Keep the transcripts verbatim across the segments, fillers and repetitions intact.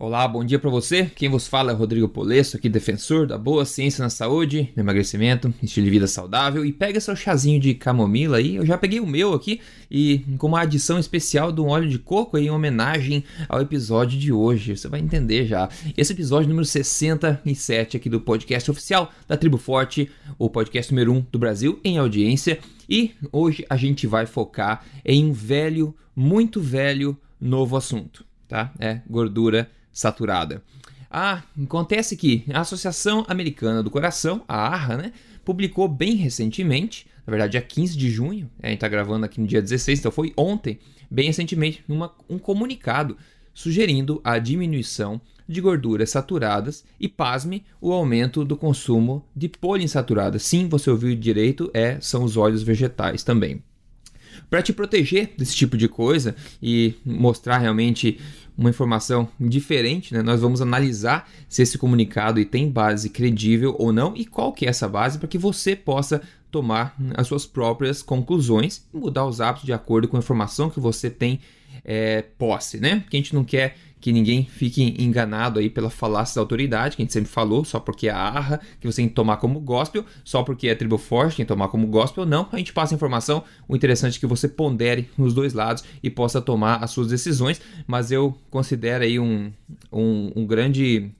Olá, bom dia para você. Quem vos fala é Rodrigo Polesso, aqui defensor da boa ciência na saúde, no emagrecimento, estilo de vida saudável. E pega seu chazinho de camomila aí, eu já peguei o meu aqui, e com uma adição especial de um óleo de coco aí, em homenagem ao episódio de hoje. Você vai entender já. Esse episódio número sessenta e sete aqui do podcast oficial da Tribo Forte, o podcast número um do Brasil em audiência. E hoje a gente vai focar em um velho, muito velho, novo assunto, tá? É gordura saturada. Ah, acontece que a Associação Americana do Coração, a A H A, né, publicou bem recentemente, na verdade é quinze de junho, a gente está gravando aqui no dia dezesseis, então foi ontem, bem recentemente, uma, um comunicado sugerindo a diminuição de gorduras saturadas e, pasme, o aumento do consumo de poliinsaturadas. Sim, você ouviu direito, é, são os óleos vegetais também. Para te proteger desse tipo de coisa e mostrar realmente uma informação diferente, né? Nós vamos analisar se esse comunicado tem base credível ou não e qual que é essa base para que você possa tomar as suas próprias conclusões e mudar os hábitos de acordo com a informação que você tem é, posse, né? Porque a gente não quer que ninguém fique enganado aí pela falácia da autoridade, que a gente sempre falou, só porque é a A H A, que você tem que tomar como gospel, só porque é a Tribo Forte, tem que tomar como gospel, não. A gente passa a informação, o interessante é que você pondere nos dois lados e possa tomar as suas decisões, mas eu considero aí um, um, um grande...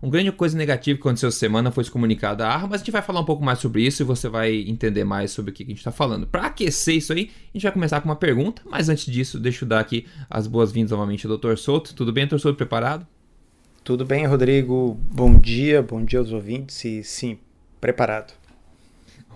Uma grande coisa negativa que aconteceu essa semana foi esse comunicado da A H A, mas a gente vai falar um pouco mais sobre isso e você vai entender mais sobre o que a gente está falando. Para aquecer isso aí, a gente vai começar com uma pergunta, mas antes disso, deixa eu dar aqui as boas-vindas novamente ao doutor Souto. Tudo bem, doutor Souto? Preparado? Tudo bem, Rodrigo. Bom dia, bom dia aos ouvintes e sim, preparado.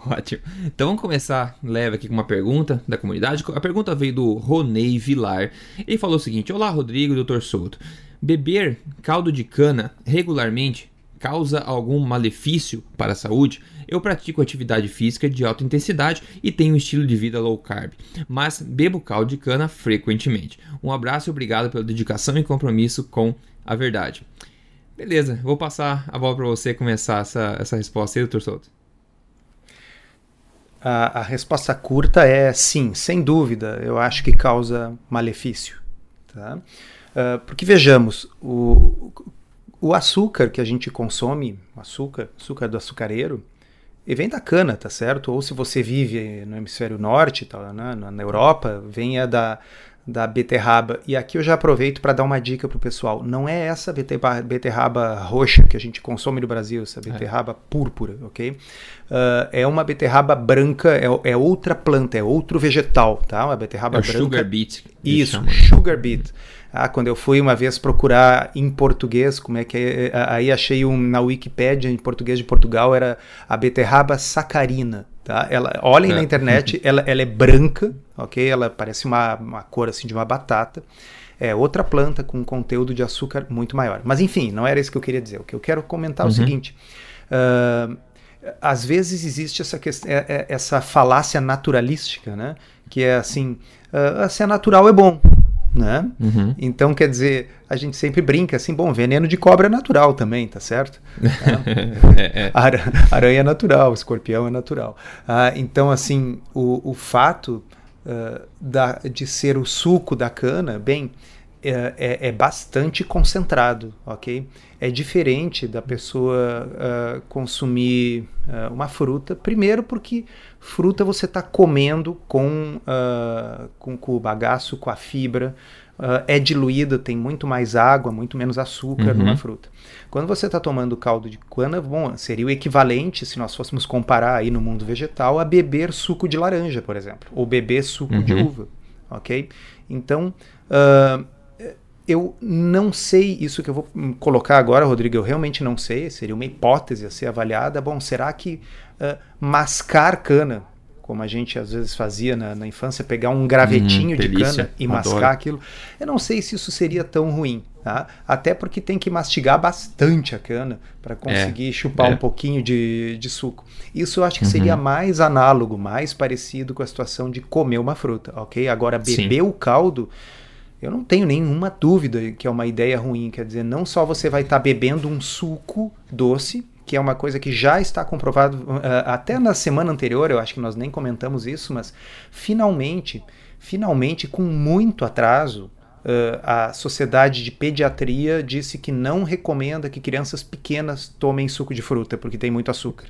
Ótimo. Então vamos começar leve aqui com uma pergunta da comunidade. A pergunta veio do Ronei Vilar. Ele falou o seguinte: olá, Rodrigo e doutor Souto. Beber caldo de cana regularmente causa algum malefício para a saúde? Eu pratico atividade física de alta intensidade e tenho um estilo de vida low carb, mas bebo caldo de cana frequentemente. Um abraço e obrigado pela dedicação e compromisso com a verdade. Beleza, vou passar a bola para você começar essa, essa resposta aí, doutor Souto. A, a resposta curta é sim, sem dúvida. Eu acho que causa malefício, tá? Uh, porque vejamos, o, o açúcar que a gente consome, açúcar, açúcar do açucareiro, ele vem da cana, tá certo? Ou se você vive no hemisfério norte, tá, né, na, na Europa, vem a da, da beterraba. E aqui eu já aproveito para dar uma dica pro pessoal. Não é essa beterraba, beterraba roxa que a gente consome no Brasil, essa beterraba é. púrpura, ok? Uh, é uma beterraba branca, é, é outra planta, é outro vegetal, tá? Uma beterraba é branca. Sugar beet. Isso, chama. Sugar beet. Ah, quando eu fui uma vez procurar em português, como é que é? Aí achei um, na Wikipédia, em português de Portugal, era a beterraba sacarina. Tá? Ela, olhem é. na internet, ela, ela é branca, ok? Ela parece uma, uma cor assim de uma batata. É outra planta com um conteúdo de açúcar muito maior. Mas enfim, não era isso que eu queria dizer. O que eu quero comentar é o uhum. seguinte. Uh, às vezes existe essa, essa falácia naturalística, né? Que é assim, uh, se é natural é bom. Né? Uhum. Então, quer dizer, a gente sempre brinca assim, bom, veneno de cobra é natural também, tá certo? é, é. Ar- aranha é natural, escorpião é natural. Ah, então, assim, o, o fato uh, da, de ser o suco da cana, bem, é, é, é bastante concentrado, ok? É diferente da pessoa uh, consumir uh, uma fruta, primeiro porque fruta você está comendo com, uh, com, com o bagaço, com a fibra, uh, é diluída, tem muito mais água, muito menos açúcar uhum. numa fruta. Quando você está tomando caldo de cana, bom, seria o equivalente, se nós fôssemos comparar aí no mundo vegetal, a beber suco de laranja, por exemplo, ou beber suco uhum. de uva, ok? Então, uh, eu não sei isso que eu vou colocar agora, Rodrigo, eu realmente não sei, seria uma hipótese a ser avaliada, bom, será que... Uh, mascar cana, como a gente às vezes fazia na, na infância, pegar um gravetinho hum, de delícia, cana e adoro. mascar aquilo. Eu não sei se isso seria tão ruim, tá? Até porque tem que mastigar bastante a cana para conseguir é, chupar é. um pouquinho de, de suco. Isso eu acho que uhum. seria mais análogo, mais parecido com a situação de comer uma fruta, ok? Agora, beber Sim. o caldo, eu não tenho nenhuma dúvida que é uma ideia ruim. Quer dizer, não só você vai estar tá bebendo um suco doce, que é uma coisa que já está comprovado, uh, até na semana anterior, eu acho que nós nem comentamos isso, mas finalmente, finalmente com muito atraso, Uh, a Sociedade de Pediatria disse que não recomenda que crianças pequenas tomem suco de fruta, porque tem muito açúcar.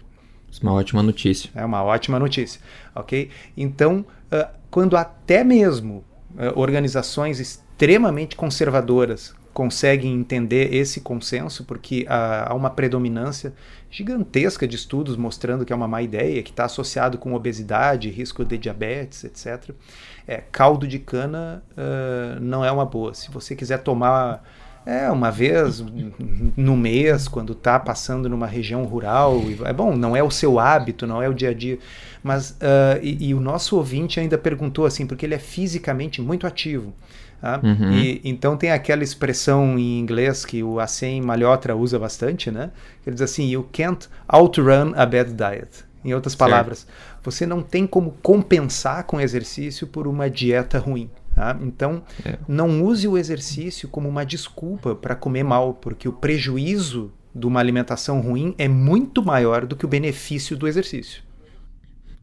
Isso é uma ótima notícia. É uma ótima notícia, ok? Então, uh, quando até mesmo uh, organizações extremamente conservadoras conseguem entender esse consenso, porque uh, há uma predominância gigantesca de estudos mostrando que é uma má ideia, que está associado com obesidade, risco de diabetes, etcétera. É, caldo de cana uh, não é uma boa. Se você quiser tomar é, uma vez no mês, quando está passando numa região rural, é bom, não é o seu hábito, não é o dia a dia. Mas, uh, e, e o nosso ouvinte ainda perguntou assim, porque ele é fisicamente muito ativo. Tá? Uhum. E, então tem aquela expressão em inglês que o Assem Malhotra usa bastante, né? Ele diz assim, you can't outrun a bad diet. Em outras palavras, certo. Você não tem como compensar com exercício por uma dieta ruim. Tá? Então, é. não use o exercício como uma desculpa para comer mal, porque o prejuízo de uma alimentação ruim é muito maior do que o benefício do exercício.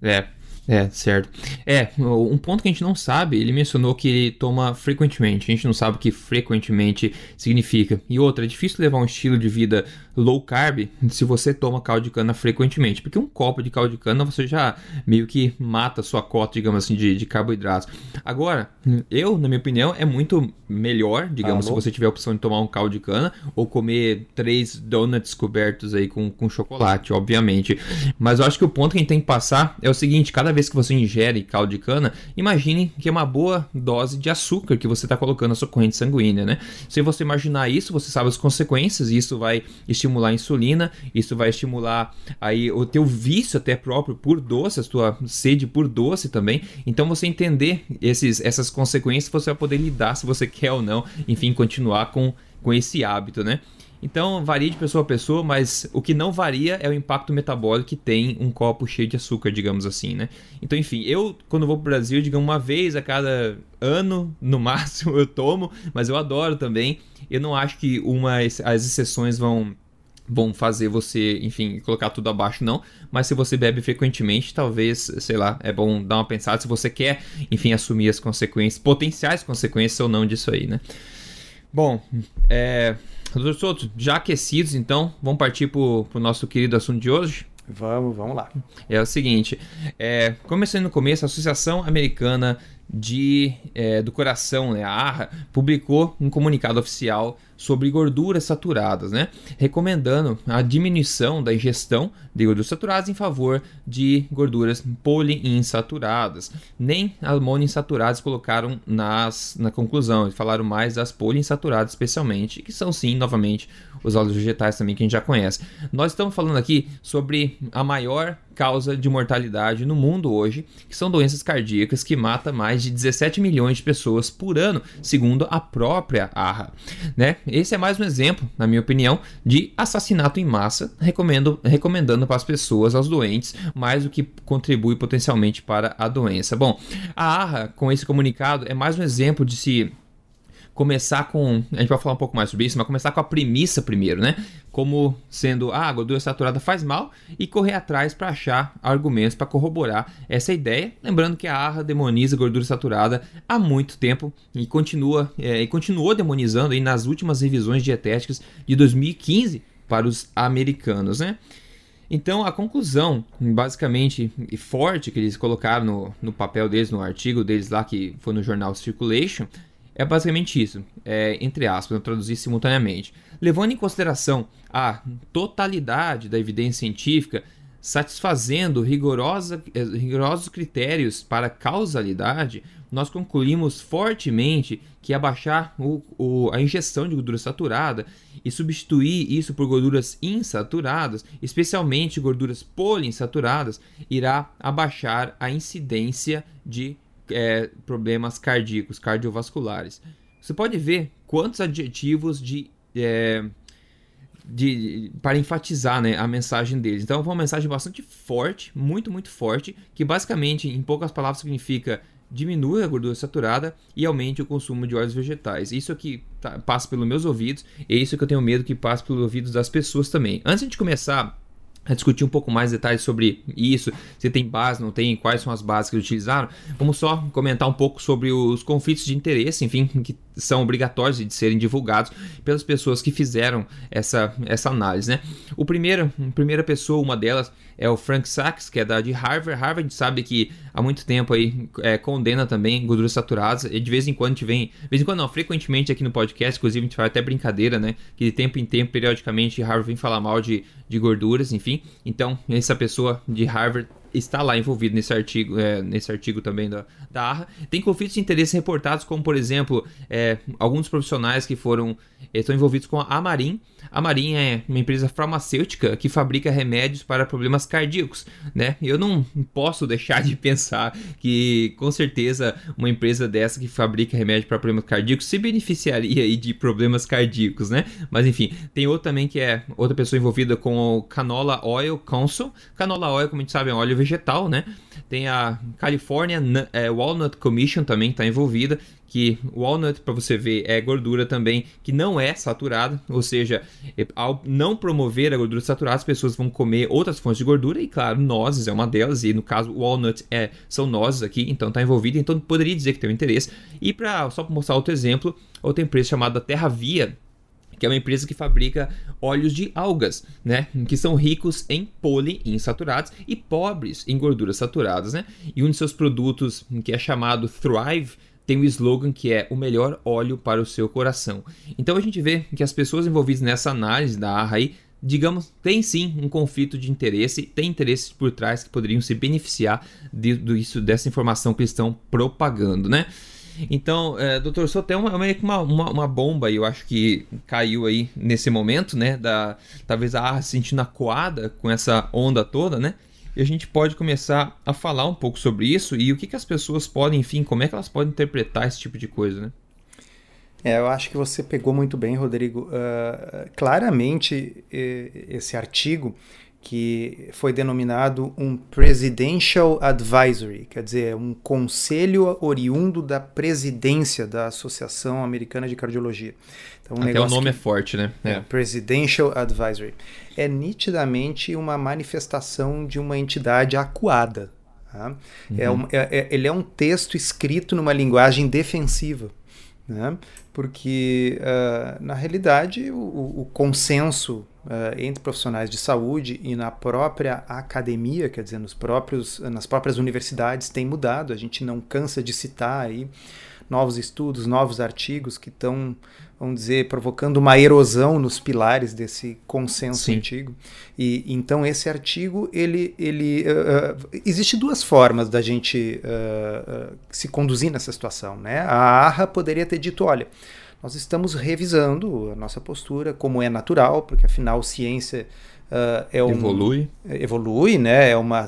É. É, certo. É, um ponto que a gente não sabe, ele mencionou que ele toma frequentemente, a gente não sabe o que frequentemente significa. E outra, é difícil levar um estilo de vida low carb se você toma caldo de cana frequentemente, porque um copo de caldo de cana você já meio que mata a sua cota, digamos assim, de, de carboidratos. Agora, eu, na minha opinião, é muito melhor, digamos, ah, se você tiver a opção de tomar um caldo de cana ou comer três donuts cobertos aí com, com chocolate, obviamente. Mas eu acho que o ponto que a gente tem que passar é o seguinte, cada vez que você ingere caldo de cana, imagine que é uma boa dose de açúcar que você está colocando na sua corrente sanguínea, né? Se você imaginar isso, você sabe as consequências, isso vai estimular a insulina, isso vai estimular aí o teu vício até próprio por doce, a tua sede por doce também. Então você entender esses, essas consequências, você vai poder lidar se você quer ou não, enfim, continuar com, com esse hábito, né? Então, varia de pessoa a pessoa, mas o que não varia é o impacto metabólico que tem um copo cheio de açúcar, digamos assim, né? Então, enfim, eu, quando vou pro Brasil, digamos, uma vez a cada ano, no máximo, eu tomo, mas eu adoro também. Eu não acho que uma, as exceções vão... bom fazer você, enfim, colocar tudo abaixo, não. Mas se você bebe frequentemente, talvez, sei lá, é bom dar uma pensada se você quer, enfim, assumir as consequências, potenciais consequências ou não disso aí, né? Bom, é... doutor Souto, já aquecidos, então, vamos partir para o nosso querido assunto de hoje? Vamos, vamos lá. É o seguinte, é, começando no começo, a Associação Americana de, é, do Coração, né, a AHA, publicou um comunicado oficial sobre gorduras saturadas, né, recomendando a diminuição da ingestão de gorduras saturadas em favor de gorduras poliinsaturadas. Nem as monoinsaturadas colocaram nas, na conclusão, falaram mais das poliinsaturadas especialmente, que são sim, novamente, os óleos vegetais também que a gente já conhece. Nós estamos falando aqui sobre a maior causa de mortalidade no mundo hoje, que são doenças cardíacas que matam mais de dezessete milhões de pessoas por ano, segundo a própria AHA, né? Esse é mais um exemplo, na minha opinião, de assassinato em massa, recomendo, recomendando para as pessoas, aos doentes, mais do que contribui potencialmente para a doença. Bom, a AHA, com esse comunicado, é mais um exemplo de se... começar com, a gente vai falar um pouco mais sobre isso, mas começar com a premissa primeiro, né? Como sendo, ah, a gordura saturada faz mal, e correr atrás para achar argumentos para corroborar essa ideia. Lembrando que a AHA demoniza a gordura saturada há muito tempo e continua, é, e continuou demonizando aí nas últimas revisões dietéticas de dois mil e quinze para os americanos, né? Então, a conclusão, basicamente, e forte que eles colocaram no, no papel deles, no artigo deles lá, que foi no jornal Circulation, é basicamente isso, é, entre aspas, eu traduzi simultaneamente. Levando em consideração a totalidade da evidência científica, satisfazendo rigorosa, rigorosos critérios para causalidade, nós concluímos fortemente que abaixar o, o, a ingestão de gordura saturada e substituir isso por gorduras insaturadas, especialmente gorduras poliinsaturadas, irá abaixar a incidência de É, problemas cardíacos, cardiovasculares. Você pode ver quantos adjetivos de, é, de, para enfatizar, né, a mensagem deles. Então, foi uma mensagem bastante forte, muito, muito forte, que basicamente, em poucas palavras, significa diminua a gordura saturada e aumente o consumo de óleos vegetais. Isso aqui tá, passa pelos meus ouvidos, e é isso que eu tenho medo que passe pelos ouvidos das pessoas também. Antes de começar a discutir um pouco mais detalhes sobre isso, se tem base, não tem, quais são as bases que eles utilizaram, vamos só comentar um pouco sobre os conflitos de interesse, enfim, que são obrigatórios de serem divulgados pelas pessoas que fizeram essa, essa análise, né? O primeiro, a primeira pessoa, uma delas, é o Frank Sachs, que é da de Harvard. Harvard sabe que há muito tempo aí é, condena também gorduras saturadas, e de vez em quando a gente vem, de vez em quando não, frequentemente aqui no podcast, inclusive a gente faz até brincadeira, né? Que de tempo em tempo, periodicamente, Harvard vem falar mal de, de gorduras, enfim. Então, essa pessoa de Harvard está lá envolvido nesse artigo, é, nesse artigo também da, da A H A. Tem conflitos de interesse reportados, como por exemplo, é, alguns profissionais que foram estão envolvidos com a Amarim. A Amarim é uma empresa farmacêutica que fabrica remédios para problemas cardíacos, né? Eu não posso deixar de pensar que, com certeza, uma empresa dessa que fabrica remédio para problemas cardíacos se beneficiaria aí de problemas cardíacos, né? Mas enfim, tem outro também que é outra pessoa envolvida com o Canola Oil Council. Canola Oil, como a gente sabe, é um óleo vegetal, né? Tem a California Walnut Commission também que está envolvida, que walnut, para você ver, é gordura também que não é saturada, ou seja, ao não promover a gordura saturada, as pessoas vão comer outras fontes de gordura, e claro, nozes é uma delas, e no caso walnut é, são nozes aqui, então está envolvida, então poderia dizer que tem um interesse. E pra, só para mostrar outro exemplo, outra empresa chamada Terravia, que é uma empresa que fabrica óleos de algas, né, que são ricos em poliinsaturados e pobres em gorduras saturadas, né, e um de seus produtos, que é chamado Thrive, tem o slogan que é o melhor óleo para o seu coração. Então a gente vê que as pessoas envolvidas nessa análise da A H A aí, digamos, tem sim um conflito de interesse, tem interesses por trás que poderiam se beneficiar de, de isso, dessa informação que eles estão propagando, né. Então, é, doutor Souto, tem uma, uma, uma, uma bomba aí, eu acho que caiu aí nesse momento, né? Da, talvez a A H A se sentindo acuada com essa onda toda, né? E a gente pode começar a falar um pouco sobre isso e o que, que as pessoas podem, enfim, como é que elas podem interpretar esse tipo de coisa, né? É, eu acho que você pegou muito bem, Rodrigo. Uh, claramente, esse artigo que foi denominado um Presidential Advisory, quer dizer, um conselho oriundo da presidência da Associação Americana de Cardiologia. Então, um até o nome que... é forte, né? É. É, Presidential Advisory. É nitidamente uma manifestação de uma entidade acuada. Tá? Uhum. É um, é, é, ele é um texto escrito numa linguagem defensiva, né? Porque, uh, na realidade, o, o consenso Uh, entre profissionais de saúde e na própria academia, quer dizer, nos próprios, nas próprias universidades, tem mudado. A gente não cansa de citar aí novos estudos, novos artigos que estão, vamos dizer, provocando uma erosão nos pilares desse consenso Sim. antigo. E, então, esse artigo, ele... ele uh, uh, existe duas formas da gente uh, uh, se conduzir nessa situação, né? A A H A poderia ter dito, olha... Nós estamos revisando a nossa postura, como é natural, porque afinal ciência uh, é um, evolui, evolui, né? É uma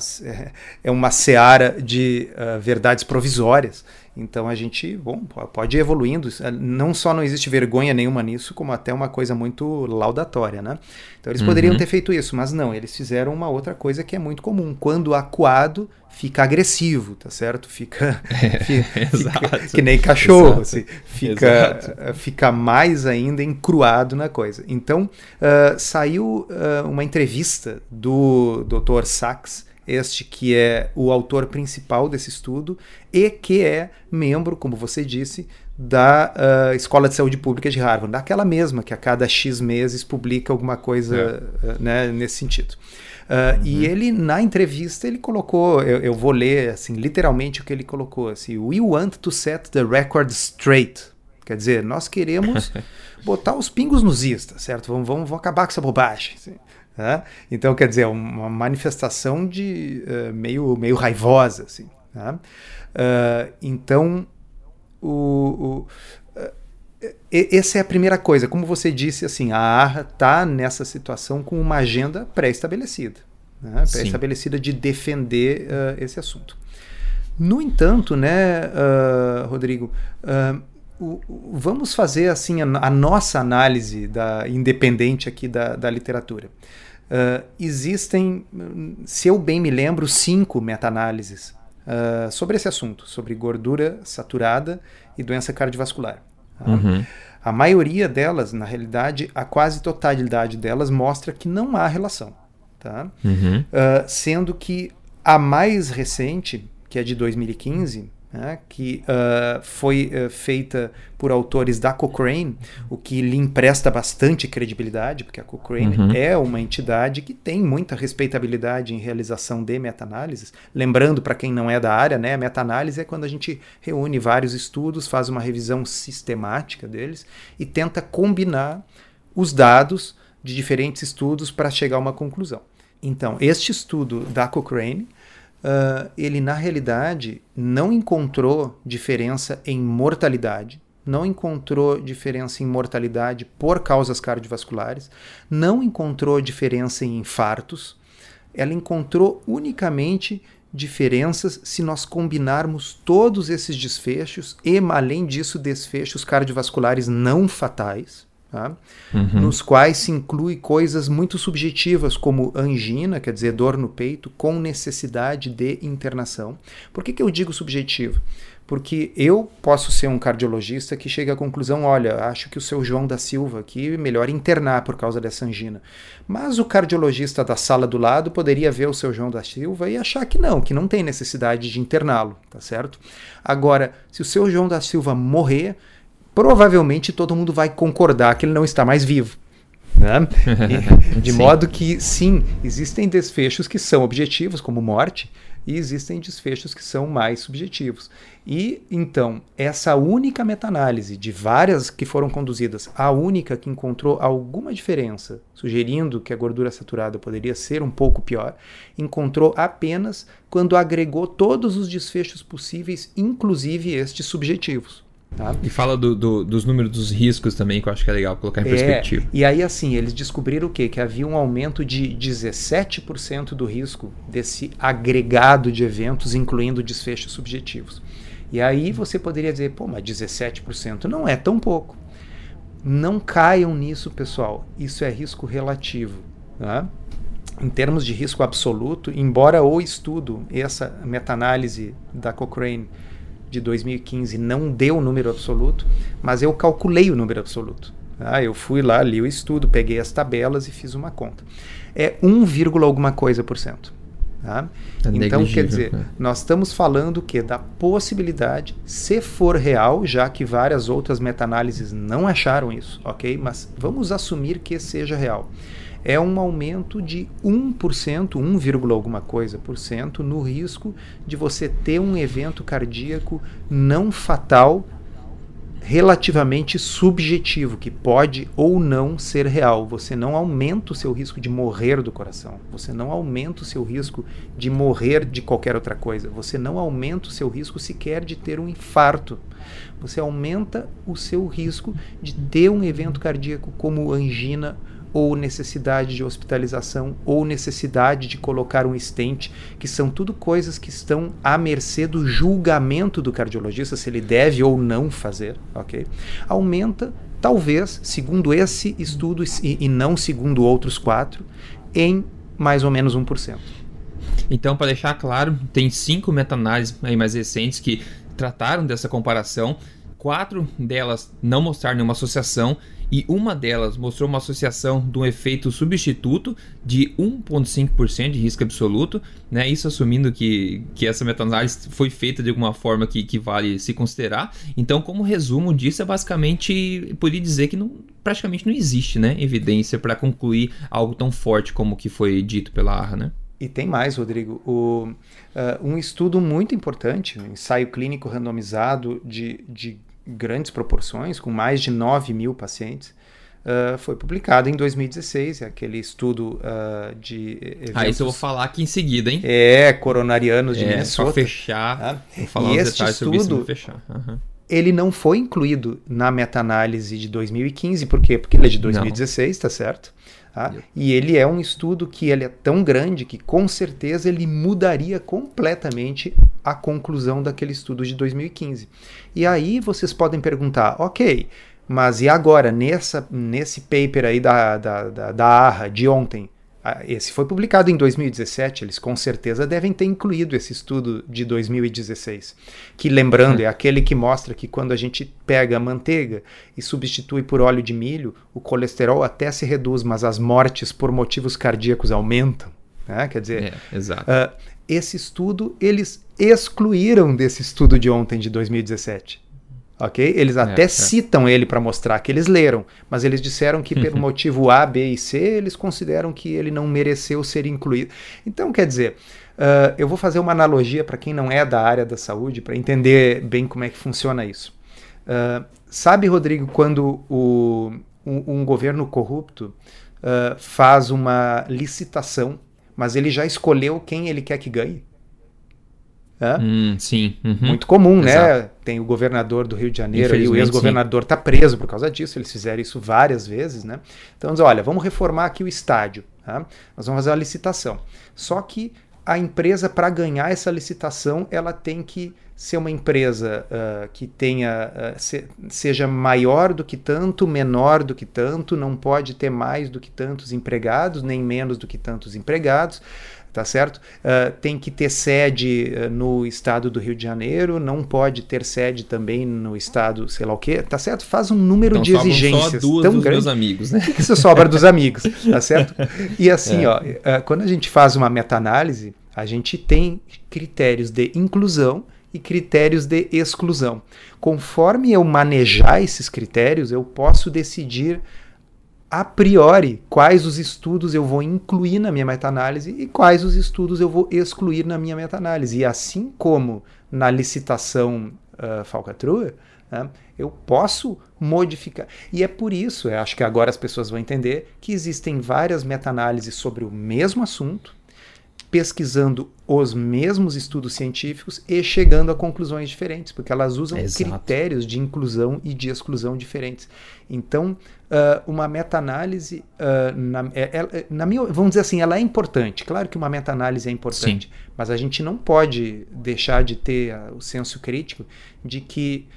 é uma seara de uh, verdades provisórias. Então a gente, bom, pode ir evoluindo. Não só não existe vergonha nenhuma nisso, como até uma coisa muito laudatória, né? Então eles uhum. poderiam ter feito isso, mas não, eles fizeram uma outra coisa que é muito comum. Quando acuado, fica agressivo, tá certo? Fica, é, fica, exato, fica que nem cachorro, assim, fica, fica mais ainda encruado na coisa. Então uh, saiu uh, uma entrevista do doutor Sachs, este que é o autor principal desse estudo e que é membro, como você disse, da uh, Escola de Saúde Pública de Harvard, daquela mesma que a cada X meses publica alguma coisa é. uh, né, nesse sentido. Uh, uhum. E ele, na entrevista, ele colocou, eu, eu vou ler assim, literalmente o que ele colocou, assim, "We want to set the record straight." Quer dizer, nós queremos botar os pingos nos is, tá certo? Vamos, vamos, vamos acabar com essa bobagem, assim. Tá? Então, quer dizer, uma manifestação de uh, meio, meio raivosa, assim, tá? uh, então o, o, uh, essa é a primeira coisa, como você disse, assim, a A H A está nessa situação com uma agenda pré-estabelecida, né? Pré-estabelecida de defender uh, esse assunto. No entanto, né, uh, Rodrigo, uh, o, vamos fazer assim a, a nossa análise da, independente aqui da, da literatura. Uh, existem, se eu bem me lembro, cinco meta-análises uh, sobre esse assunto, sobre gordura saturada e doença cardiovascular. Tá? Uhum. A maioria delas, na realidade, a quase totalidade delas mostra que não há relação. Tá? Uhum. Uh, sendo que a mais recente, que é de dois mil e quinze... né, que uh, foi uh, feita por autores da Cochrane, o que lhe empresta bastante credibilidade, porque a Cochrane uhum. é uma entidade que tem muita respeitabilidade em realização de meta-análises. Lembrando, para quem não é da área, né, a meta-análise é quando a gente reúne vários estudos, faz uma revisão sistemática deles e tenta combinar os dados de diferentes estudos para chegar a uma conclusão. Então, este estudo da Cochrane, uh, ele na realidade não encontrou diferença em mortalidade, não encontrou diferença em mortalidade por causas cardiovasculares, não encontrou diferença em infartos, ela encontrou unicamente diferenças se nós combinarmos todos esses desfechos e, além disso, desfechos cardiovasculares não fatais. Tá? Uhum. Nos quais se inclui coisas muito subjetivas como angina, quer dizer, dor no peito, com necessidade de internação. Por que que eu digo subjetivo? Porque eu posso ser um cardiologista que chega à conclusão, olha, acho que o seu João da Silva aqui melhor internar por causa dessa angina. Mas o cardiologista da sala do lado poderia ver o seu João da Silva e achar que não, que não tem necessidade de interná-lo, tá certo? Agora, se o seu João da Silva morrer, provavelmente todo mundo vai concordar que ele não está mais vivo, né? De sim. modo que, sim, existem desfechos que são objetivos, como morte, e existem desfechos que são mais subjetivos. E, então, essa única meta-análise de várias que foram conduzidas, a única que encontrou alguma diferença, sugerindo que a gordura saturada poderia ser um pouco pior, encontrou apenas quando agregou todos os desfechos possíveis, inclusive estes subjetivos. Tá? E fala do, do, dos números dos riscos também, que eu acho que é legal colocar em é, perspectiva. E aí, assim, eles descobriram o quê? Que havia um aumento de dezessete por cento do risco desse agregado de eventos, incluindo desfechos subjetivos. E aí você poderia dizer, pô, mas dezessete por cento não é tão pouco. Não caiam nisso, pessoal. Isso é risco relativo, tá? Em termos de risco absoluto, embora o estudo, essa meta-análise da Cochrane de dois mil e quinze não deu o número absoluto, mas eu calculei o número absoluto. Ah, eu fui lá, li o estudo, peguei as tabelas e fiz uma conta. É um vírgula alguma coisa por cento. Tá? É então, quer dizer, né? Nós estamos falando o quê? Da possibilidade, se for real, já que várias outras meta-análises não acharam isso, ok? Mas vamos assumir que seja real. É um aumento de um por cento, um vírgula alguma coisa por cento, no risco de você ter um evento cardíaco não fatal, relativamente subjetivo, que pode ou não ser real. Você não aumenta o seu risco de morrer do coração, você não aumenta o seu risco de morrer de qualquer outra coisa, você não aumenta o seu risco sequer de ter um infarto. Você aumenta o seu risco de ter um evento cardíaco como angina, ou necessidade de hospitalização, ou necessidade de colocar um stent, que são tudo coisas que estão à mercê do julgamento do cardiologista, se ele deve ou não fazer, ok? Aumenta, talvez, segundo esse estudo, e, e não segundo outros quatro, em mais ou menos um por cento. Então, para deixar claro, tem cinco meta-análises aí mais recentes que trataram dessa comparação, quatro delas não mostraram nenhuma associação, e uma delas mostrou uma associação de um efeito substituto de um vírgula cinco por cento de risco absoluto, né? Isso assumindo que, que essa meta-análise foi feita de alguma forma que, que vale se considerar. Então, como resumo disso, é basicamente, poderia dizer que não, praticamente não existe, né, evidência para concluir algo tão forte como o que foi dito pela A H A, né? E tem mais, Rodrigo, o, uh, um estudo muito importante, um ensaio clínico randomizado de... de grandes proporções, com mais de nove mil pacientes, uh, foi publicado em dois mil e dezesseis, aquele estudo uh, de eventos... Ah, isso eu vou falar aqui em seguida, hein? É, coronarianos de é, Minnesota. É, só fechar, tá? Vou falar e uns este detalhes estudo, sobre isso, vou fechar. Uhum. Ele não foi incluído na meta-análise de dois mil e quinze, por quê? Porque ele é de dois mil e dezesseis, não. Tá certo? Ah, e ele é um estudo que ele é tão grande que, com certeza, ele mudaria completamente a conclusão daquele estudo de dois mil e quinze. E aí vocês podem perguntar, ok, mas e agora, nessa, nesse paper aí da, da, da, da A H A de ontem? Esse foi publicado em dois mil e dezessete, eles com certeza devem ter incluído esse estudo de dois mil e dezesseis, que, lembrando, é aquele que mostra que quando a gente pega a manteiga e substitui por óleo de milho, o colesterol até se reduz, mas as mortes por motivos cardíacos aumentam, né? Quer dizer, é, exato. Uh, esse estudo eles excluíram desse estudo de ontem, de dois mil e dezessete. Ok? Eles até é, é. citam ele para mostrar que eles leram, mas eles disseram que pelo motivo A, B e C, eles consideram que ele não mereceu ser incluído. Então, quer dizer, uh, eu vou fazer uma analogia para quem não é da área da saúde, para entender bem como é que funciona isso. Uh, sabe, Rodrigo, quando o, um, um governo corrupto uh, faz uma licitação, mas ele já escolheu quem ele quer que ganhe? Hum, sim. Uhum. Muito comum, exato, né? Tem o governador do Rio de Janeiro e o ex-governador está preso por causa disso. Eles fizeram isso várias vezes, né? Então, diz, olha, vamos reformar aqui o estádio. Tá? Nós vamos fazer uma licitação. Só que a empresa, para ganhar essa licitação, ela tem que ser uma empresa uh, que tenha, uh, se, seja maior do que tanto, menor do que tanto, não pode ter mais do que tantos empregados, nem menos do que tantos empregados. Tá certo? Uh, tem que ter sede uh, no estado do Rio de Janeiro, não pode ter sede também no estado, sei lá o quê, tá certo? Faz um número então, de exigências só duas tão grande. Dos meus amigos, né? Que isso sobra dos amigos, tá certo? E assim, é. ó, uh, quando a gente faz uma meta-análise, a gente tem critérios de inclusão e critérios de exclusão. Conforme eu manejar esses critérios, eu posso decidir a priori quais os estudos eu vou incluir na minha meta-análise e quais os estudos eu vou excluir na minha meta-análise. E assim como na licitação uh, falcatrua, né, eu posso modificar. E é por isso, eu acho que agora as pessoas vão entender, que existem várias meta-análises sobre o mesmo assunto, pesquisando os mesmos estudos científicos e chegando a conclusões diferentes, porque elas usam exato. Critérios de inclusão e de exclusão diferentes. Então, uh, uma meta-análise, uh, na, é, na minha, vamos dizer assim, ela é importante. Claro que uma meta-análise é importante, sim, mas a gente não pode deixar de ter uh, o senso crítico de que,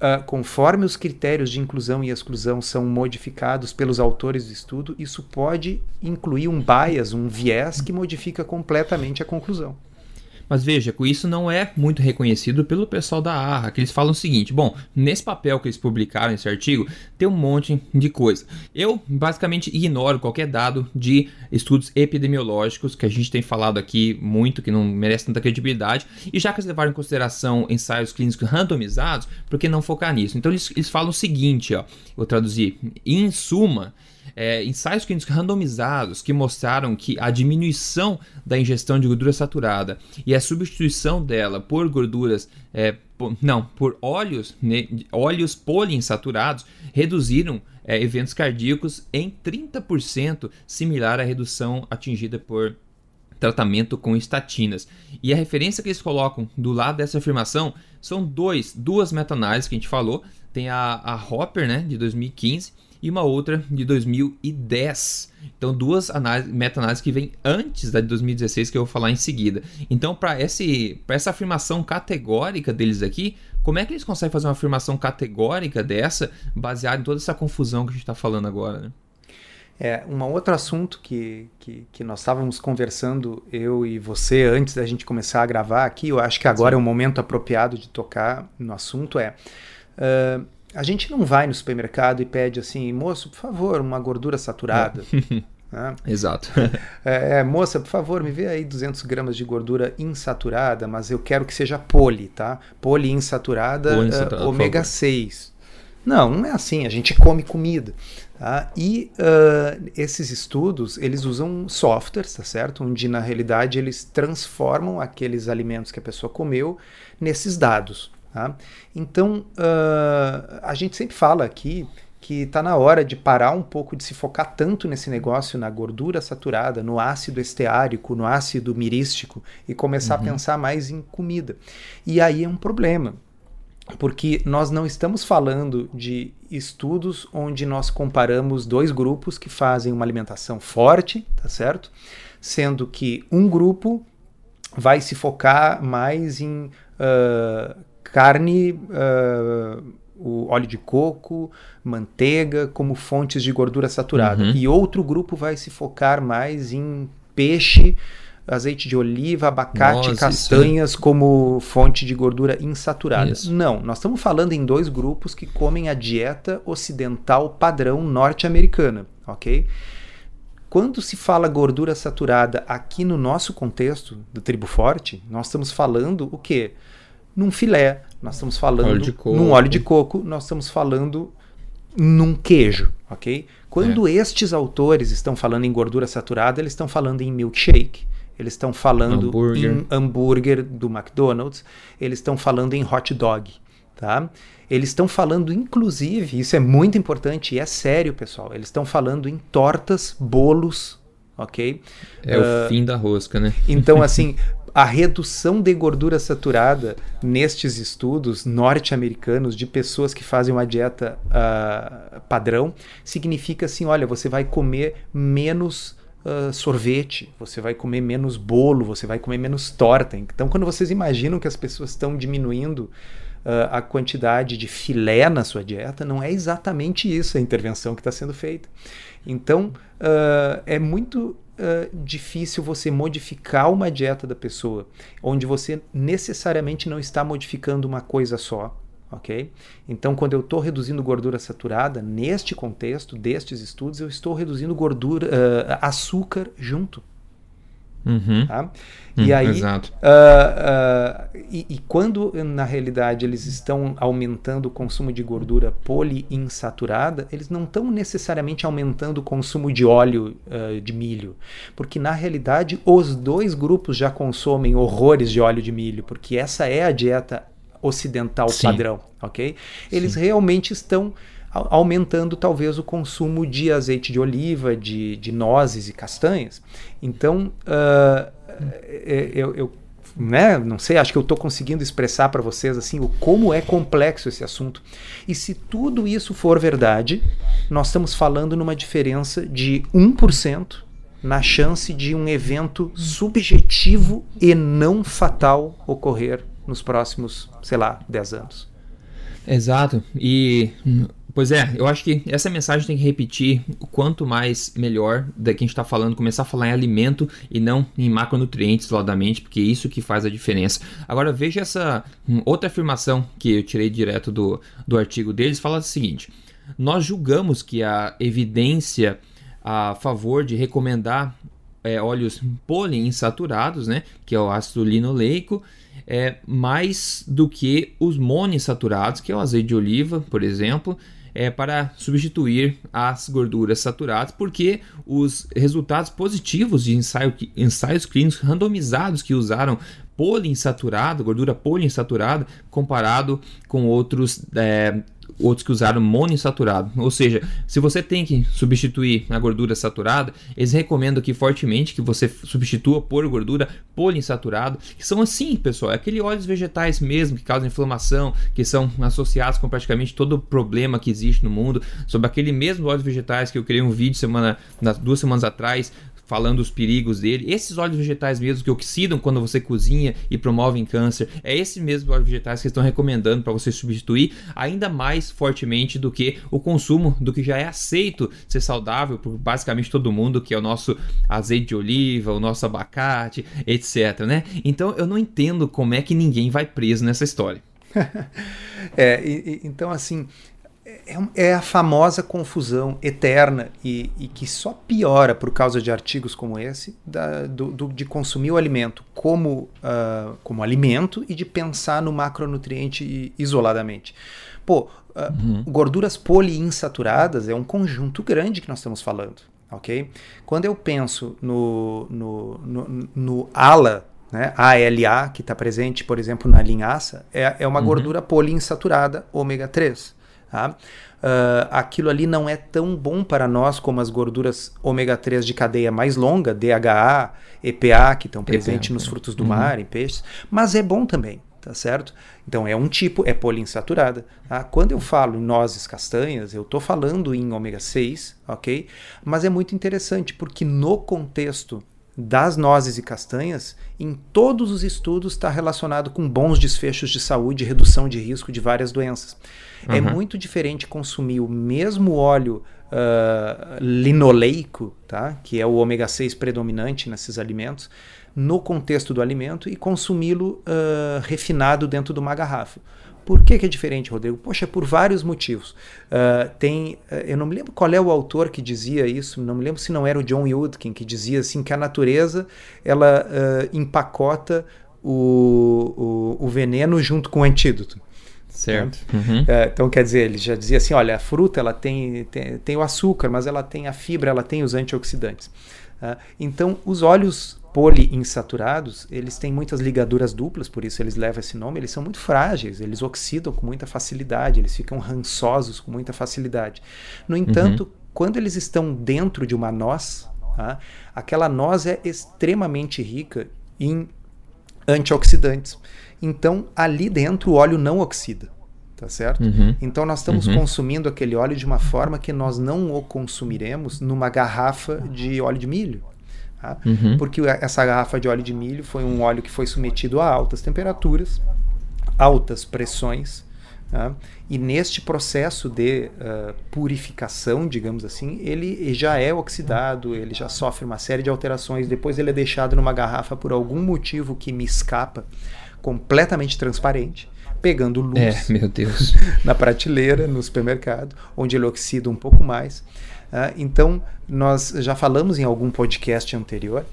Uh, conforme os critérios de inclusão e exclusão são modificados pelos autores do estudo, isso pode incluir um bias, um viés que modifica completamente a conclusão. Mas veja, isso não é muito reconhecido pelo pessoal da A H A, que eles falam o seguinte, bom, nesse papel que eles publicaram, nesse artigo, tem um monte de coisa. Eu, basicamente, ignoro qualquer dado de estudos epidemiológicos, que a gente tem falado aqui muito, que não merece tanta credibilidade, e já que eles levaram em consideração ensaios clínicos randomizados, por que não focar nisso? Então, eles, eles falam o seguinte, ó, vou traduzir, em suma, É, ensaios clínicos randomizados que mostraram que a diminuição da ingestão de gordura saturada e a substituição dela por gorduras, é, por, não, por óleos, né, óleos poliinsaturados reduziram é, eventos cardíacos em trinta por cento, similar à redução atingida por tratamento com estatinas. E a referência que eles colocam do lado dessa afirmação são dois, duas meta-análises que a gente falou, tem a, a Hopper, né, de dois mil e quinze, e uma outra de dois mil e dez. Então, duas análise, meta-análises que vêm antes da de dois mil e dezesseis, que eu vou falar em seguida. Então, para essa afirmação categórica deles aqui, como é que eles conseguem fazer uma afirmação categórica dessa, baseada em toda essa confusão que a gente está falando agora? Né? É, um outro assunto que, que, que nós estávamos conversando, eu e você, antes da gente começar a gravar aqui, eu acho que agora sim, é o momento apropriado de tocar no assunto, é... Uh, a gente não vai no supermercado e pede assim, moço, por favor, uma gordura saturada. Né? Exato. É, é, moça, por favor, me vê aí duzentos gramas de gordura insaturada, mas eu quero que seja poli, tá? Poliinsaturada, uh, ômega seis. Não, não é assim, a gente come comida. Tá? E uh, esses estudos, eles usam softwares, tá certo? Onde, na realidade, eles transformam aqueles alimentos que a pessoa comeu nesses dados. Tá? Então, uh, a gente sempre fala aqui que está na hora de parar um pouco de se focar tanto nesse negócio, na gordura saturada, no ácido esteárico, no ácido mirístico, e começar uhum. a pensar mais em comida. E aí é um problema, porque nós não estamos falando de estudos onde nós comparamos dois grupos que fazem uma alimentação forte, tá certo? Sendo que um grupo vai se focar mais em... Uh, carne, uh, o óleo de coco, manteiga, como fontes de gordura saturada. Uhum. E outro grupo vai se focar mais em peixe, azeite de oliva, abacate, nossa, castanhas isso, como fonte de gordura insaturada. Isso. Não, nós estamos falando em dois grupos que comem a dieta ocidental padrão norte-americana, ok? Quando se fala gordura saturada aqui no nosso contexto do Tribo Forte, nós estamos falando o quê? Num filé, nós estamos falando óleo de coco. num óleo de coco, nós estamos falando num queijo, ok? Quando é. estes autores estão falando em gordura saturada, eles estão falando em milkshake, eles estão falando hambúrguer. em hambúrguer do McDonald's, eles estão falando em hot dog, tá? Eles estão falando, inclusive, isso é muito importante e é sério, pessoal, eles estão falando em tortas, bolos, ok? É uh, o fim da rosca, né? Então, assim, a redução de gordura saturada nestes estudos norte-americanos de pessoas que fazem uma dieta uh, padrão significa assim, olha, você vai comer menos uh, sorvete, você vai comer menos bolo, você vai comer menos torta. Então, quando vocês imaginam que as pessoas estão diminuindo Uh, a quantidade de filé na sua dieta, não é exatamente isso a intervenção que está sendo feita. Então, uh, é muito uh, difícil você modificar uma dieta da pessoa, onde você necessariamente não está modificando uma coisa só, ok? Então, quando eu estou reduzindo gordura saturada, neste contexto, destes estudos, eu estou reduzindo gordura, uh, açúcar junto. Uhum. Tá? E hum, aí, exato. Uh, uh, e, e quando na realidade eles estão aumentando o consumo de gordura poliinsaturada, eles não estão necessariamente aumentando o consumo de óleo uh, de milho, porque na realidade os dois grupos já consomem horrores de óleo de milho, porque essa é a dieta ocidental Sim. padrão, ok? Eles Sim. realmente estão aumentando talvez o consumo de azeite de oliva, de, de nozes e castanhas. Então, uh, eu, eu né, não sei, acho que eu estou conseguindo expressar para vocês assim, o como é complexo esse assunto. E se tudo isso for verdade, nós estamos falando numa diferença de um por cento na chance de um evento subjetivo e não fatal ocorrer nos próximos, sei lá, dez anos. Exato. E... Pois é, eu acho que essa mensagem tem que repetir o quanto mais melhor da que a gente está falando, começar a falar em alimento e não em macronutrientes isoladamente, porque é isso que faz a diferença. Agora veja essa outra afirmação que eu tirei direto do, do artigo deles, fala o seguinte: nós julgamos que a evidência a favor de recomendar é, óleos poliinsaturados, né, que é o ácido linoleico, é mais do que os monoinsaturados, que é o azeite de oliva, por exemplo, é, para substituir as gorduras saturadas, porque os resultados positivos de ensaio, ensaios clínicos randomizados que usaram poliinsaturado, gordura poliinsaturada, comparado com outros, é, outros que usaram monoinsaturado. Ou seja, se você tem que substituir a gordura saturada, eles recomendam aqui fortemente que você substitua por gordura poliinsaturada, que são assim, pessoal, é aquele óleos vegetais mesmo que causam inflamação, que são associados com praticamente todo o problema que existe no mundo, sobre aquele mesmo óleos vegetais que eu criei um vídeo semana, duas semanas atrás, falando os perigos dele. Esses óleos vegetais mesmo que oxidam quando você cozinha e promovem câncer, é esses mesmos óleos vegetais que estão recomendando para você substituir ainda mais fortemente do que o consumo do que já é aceito ser saudável por basicamente todo mundo, que é o nosso azeite de oliva, o nosso abacate, etc, né? Então eu não entendo como é que ninguém vai preso nessa história. é, e, e, então assim é a famosa confusão eterna e, e que só piora por causa de artigos como esse, da, do, do, de consumir o alimento como, uh, como alimento e de pensar no macronutriente isoladamente. Pô, uh, uhum. gorduras poliinsaturadas é um conjunto grande que nós estamos falando, ok? Quando eu penso no, no, no, no A L A, né, A L A, que está presente, por exemplo, na linhaça, é, é uma uhum. gordura poliinsaturada ômega três. Tá? Uh, aquilo ali não é tão bom para nós como as gorduras ômega três de cadeia mais longa, D H A, E P A, que estão presentes nos frutos do uhum. mar, em peixes, mas é bom também, tá certo? Então é um tipo, é poliinsaturada. Tá? Quando eu falo em nozes, castanhas, eu estou falando em ômega seis, ok? Mas é muito interessante, porque no contexto das nozes e castanhas, em todos os estudos está relacionado com bons desfechos de saúde e redução de risco de várias doenças. Uhum. É muito diferente consumir o mesmo óleo uh, linoleico, tá? Que é o ômega seis predominante nesses alimentos, no contexto do alimento, e consumi-lo uh, refinado dentro de uma garrafa. Por que que é diferente, Rodrigo? Poxa, por vários motivos. Uh, tem, uh, eu não me lembro qual é o autor que dizia isso, não me lembro se não era o John Yudkin, que dizia assim que a natureza ela uh, empacota o, o, o veneno junto com o antídoto. Certo. Uhum. Uh, então, quer dizer, ele já dizia assim, olha, a fruta ela tem, tem, tem o açúcar, mas ela tem a fibra, ela tem os antioxidantes. Uh, então, os óleos poliinsaturados, eles têm muitas ligaduras duplas, por isso eles levam esse nome, eles são muito frágeis, eles oxidam com muita facilidade, eles ficam rançosos com muita facilidade. No entanto, uhum. quando eles estão dentro de uma noz, tá? Aquela noz é extremamente rica em antioxidantes. Então, ali dentro o óleo não oxida, tá certo? Uhum. Então, nós estamos uhum. consumindo aquele óleo de uma forma que nós não o consumiremos numa garrafa de óleo de milho. Tá? Uhum. Porque essa garrafa de óleo de milho foi um óleo que foi submetido a altas temperaturas, altas pressões, tá? E neste processo de uh, purificação, digamos assim, ele já é oxidado, ele já sofre uma série de alterações, depois ele é deixado numa garrafa por algum motivo que me escapa, completamente transparente, pegando luz é, meu Deus. Na prateleira, no supermercado, onde ele oxida um pouco mais. Uh, então, nós já falamos em algum podcast anterior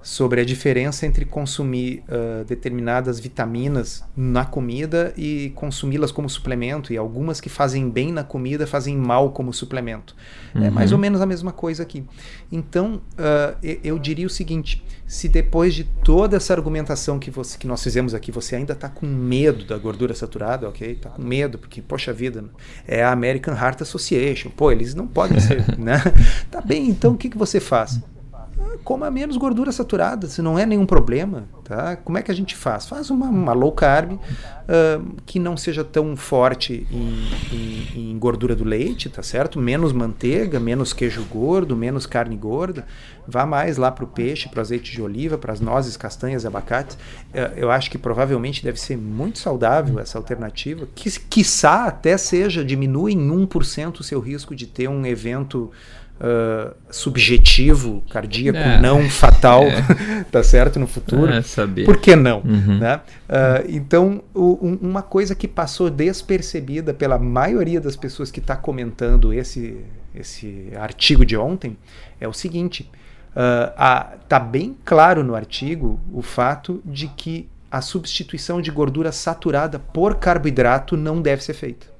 sobre a diferença entre consumir uh, determinadas vitaminas na comida e consumi-las como suplemento, e algumas que fazem bem na comida fazem mal como suplemento. Uhum. É mais ou menos a mesma coisa aqui. Então, uh, eu diria o seguinte, se depois de toda essa argumentação que, você, que nós fizemos aqui, você ainda está com medo da gordura saturada, ok? Está com medo, porque, poxa vida, é a American Heart Association, pô, eles não podem ser, né? Tá bem, então o que, que você faz? Coma menos gordura saturada, se não é nenhum problema, tá? Como é que a gente faz? Faz uma, uma low carb uh, que não seja tão forte em, em, em gordura do leite, tá certo? Menos manteiga, menos queijo gordo, menos carne gorda. Vá mais lá para o peixe, para o azeite de oliva, para as nozes, castanhas, abacates. Uh, eu acho que provavelmente deve ser muito saudável essa alternativa, que quiçá até seja, diminui em um por cento o seu risco de ter um evento Uh, subjetivo, cardíaco, é, não fatal, é. Tá certo, no futuro. É, saber. Por que não? Uhum. Né? Uh, então, o, um, uma coisa que passou despercebida pela maioria das pessoas que está comentando esse, esse artigo de ontem é o seguinte, uh, a, tá bem claro no artigo o fato de que a substituição de gordura saturada por carboidrato não deve ser feita.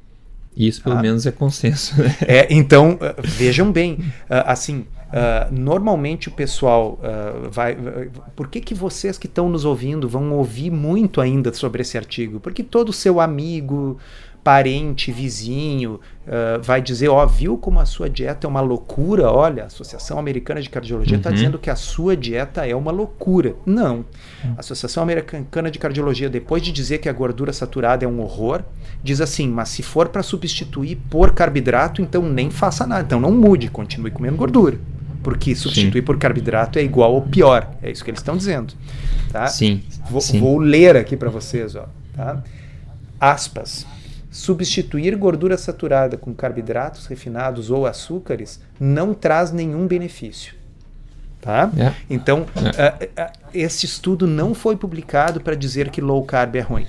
Isso, pelo ah, menos, é consenso. Né? É, então, uh, vejam bem, uh, assim, uh, normalmente o pessoal uh, vai... Uh, por que que vocês que estão nos ouvindo vão ouvir muito ainda sobre esse artigo? Porque todo seu amigo, parente, vizinho, uh, vai dizer, ó, oh, viu como a sua dieta é uma loucura? Olha, a Associação Americana de Cardiologia está uhum. dizendo que a sua dieta é uma loucura. Não. A Associação Americana de Cardiologia, depois de dizer que a gordura saturada é um horror, diz assim, mas se for para substituir por carboidrato, então nem faça nada. Então não mude, continue comendo gordura. Porque substituir Sim. por carboidrato é igual ou pior. É isso que eles estão dizendo. Tá? Sim. Vou, Sim. vou ler aqui para vocês, ó. Tá? Aspas. Substituir gordura saturada com carboidratos refinados ou açúcares não traz nenhum benefício. Tá? Yeah. Então, yeah. Uh, uh, este estudo não foi publicado para dizer que low carb é ruim.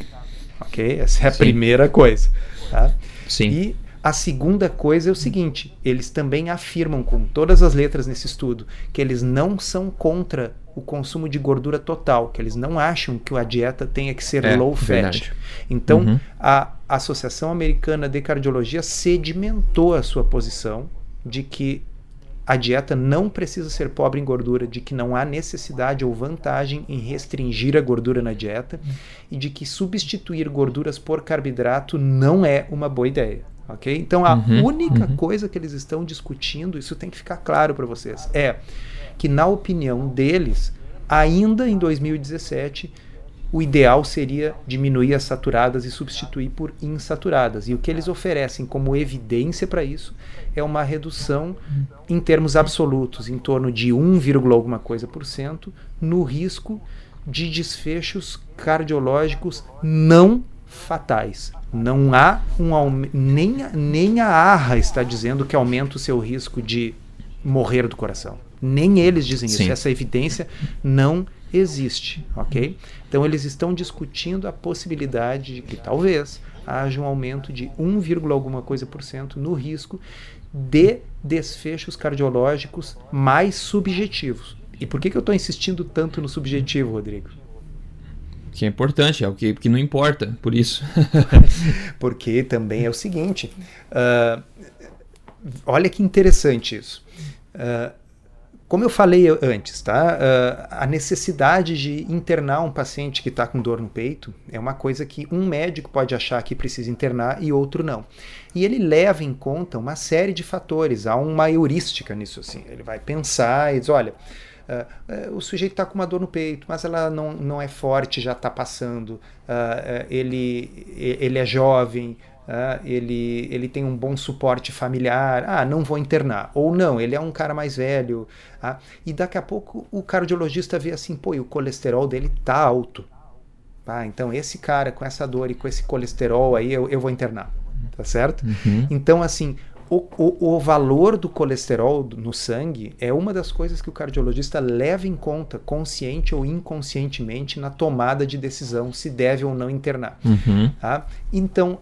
Ok? Essa é a Sim. primeira coisa. Tá? Sim. E a segunda coisa é o seguinte, eles também afirmam com todas as letras nesse estudo que eles não são contra o consumo de gordura total, que eles não acham que a dieta tenha que ser é, low fat. Verdade. Então, uhum. a Associação Americana de Cardiologia sedimentou a sua posição de que a dieta não precisa ser pobre em gordura, de que não há necessidade ou vantagem em restringir a gordura na dieta uhum. e de que substituir gorduras por carboidrato não é uma boa ideia. Okay? Então, a uhum. única uhum. coisa que eles estão discutindo, isso tem que ficar claro para vocês, é que na opinião deles, ainda em dois mil e dezessete, o ideal seria diminuir as saturadas e substituir por insaturadas. E o que eles oferecem como evidência para isso é uma redução em termos absolutos, em torno de um vírgula alguma coisa por cento, no risco de desfechos cardiológicos não fatais. Não há um aumento, nem, nem a AHA está dizendo que aumenta o seu risco de morrer do coração. Nem eles dizem Sim. isso. Essa evidência não existe, ok? Então eles estão discutindo a possibilidade de que talvez haja um aumento de um vírgula alguma coisa por cento no risco de desfechos cardiológicos mais subjetivos. E por que, que eu estou insistindo tanto no subjetivo, Rodrigo? Que é importante, é o que, que não importa, por isso. Porque também é o seguinte, uh, olha que interessante isso. Uh, como eu falei antes, tá? Uh, a necessidade de internar um paciente que está com dor no peito é uma coisa que um médico pode achar que precisa internar e outro não. E ele leva em conta uma série de fatores, há uma heurística nisso assim. Ele vai pensar e diz, olha... Uh, uh, o sujeito está com uma dor no peito, mas ela não, não é forte, já está passando, uh, uh, ele, ele é jovem, uh, ele, ele tem um bom suporte familiar, ah, não vou internar, ou não, ele é um cara mais velho, uh, e daqui a pouco o cardiologista vê assim, pô, e o colesterol dele está alto, tá? Então esse cara com essa dor e com esse colesterol aí, eu, eu vou internar, tá certo? Uhum. Então assim... O, o, o valor do colesterol no sangue é uma das coisas que o cardiologista leva em conta, consciente ou inconscientemente, na tomada de decisão se deve ou não internar. Uhum. Tá? Então,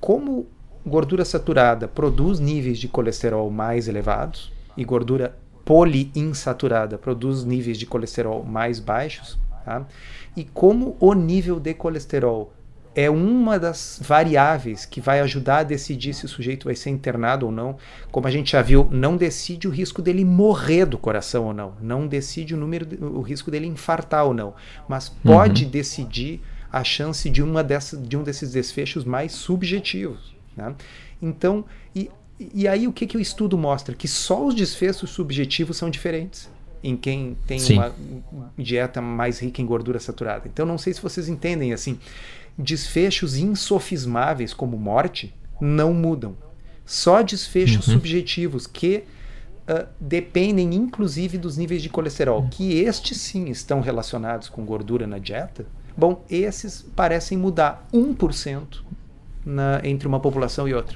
como gordura saturada produz níveis de colesterol mais elevados e gordura poliinsaturada produz níveis de colesterol mais baixos, tá? E como o nível de colesterol é uma das variáveis que vai ajudar a decidir se o sujeito vai ser internado ou não. Como a gente já viu, não decide o risco dele morrer do coração ou não. Não decide o, número de, o risco dele infartar ou não. Mas pode, uhum, decidir a chance de, uma dessa, de um desses desfechos mais subjetivos, né? Então, e, e aí o que, que o estudo mostra? Que só os desfechos subjetivos são diferentes em quem tem uma, uma dieta mais rica em gordura saturada. Então, não sei se vocês entendem assim... Desfechos insofismáveis como morte não mudam. Só desfechos, uhum, subjetivos que uh, dependem inclusive dos níveis de colesterol, uhum, que estes sim estão relacionados com gordura na dieta. Bom, esses parecem mudar um por cento na, entre uma população e outra.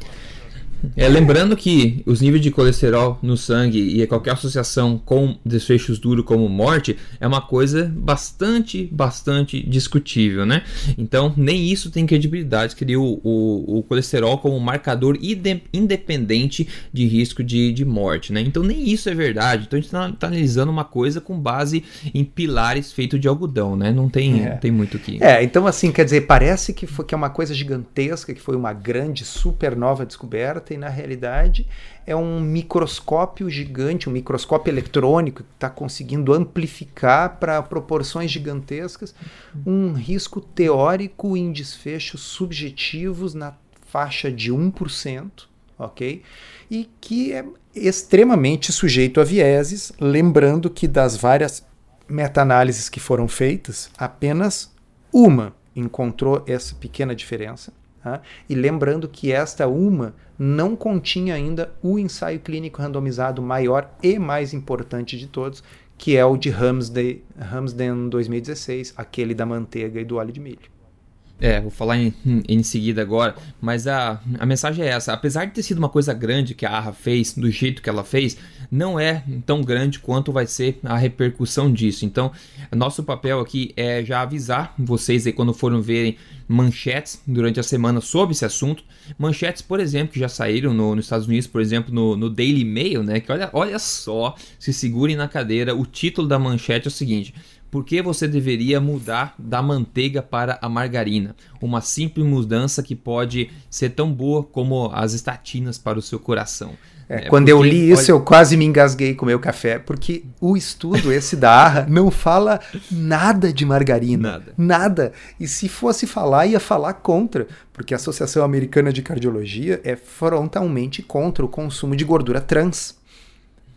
É, lembrando que os níveis de colesterol no sangue e qualquer associação com desfechos duros como morte é uma coisa bastante, bastante discutível, né? Então, nem isso tem credibilidade, que o, o, o colesterol como marcador ide, independente de risco de, de morte, né? Então, nem isso é verdade. Então, a gente está tá analisando uma coisa com base em pilares feitos de algodão, né? Não tem, é. não tem muito o que... É, então, assim, quer dizer, parece que, foi, que é uma coisa gigantesca, que foi uma grande, supernova descoberta, e na realidade é um microscópio gigante, um microscópio eletrônico que está conseguindo amplificar para proporções gigantescas um risco teórico em desfechos subjetivos na faixa de um por cento, ok? E que é extremamente sujeito a vieses, lembrando que das várias meta-análises que foram feitas, apenas uma encontrou essa pequena diferença. Ah, e lembrando que esta uma não continha ainda o ensaio clínico randomizado maior e mais importante de todos, que é o de Ramsden, Ramsden dois mil e dezesseis, aquele da manteiga e do óleo de milho. É, vou falar em, em seguida agora, mas a, a mensagem é essa. Apesar de ter sido uma coisa grande que a AHA fez, do jeito que ela fez, não é tão grande quanto vai ser a repercussão disso. Então, nosso papel aqui é já avisar vocês aí quando forem verem manchetes durante a semana sobre esse assunto. Manchetes, por exemplo, que já saíram no, nos Estados Unidos, por exemplo, no, no Daily Mail, né? Que olha, olha só, se segurem na cadeira, o título da manchete é o seguinte... Por que você deveria mudar da manteiga para a margarina? Uma simples mudança que pode ser tão boa como as estatinas para o seu coração. É, é, quando eu li isso, olha... eu quase me engasguei com o meu café, porque o estudo esse da AHA não fala nada de margarina, nada. nada. E se fosse falar, ia falar contra, porque a Associação Americana de Cardiologia é frontalmente contra o consumo de gordura trans.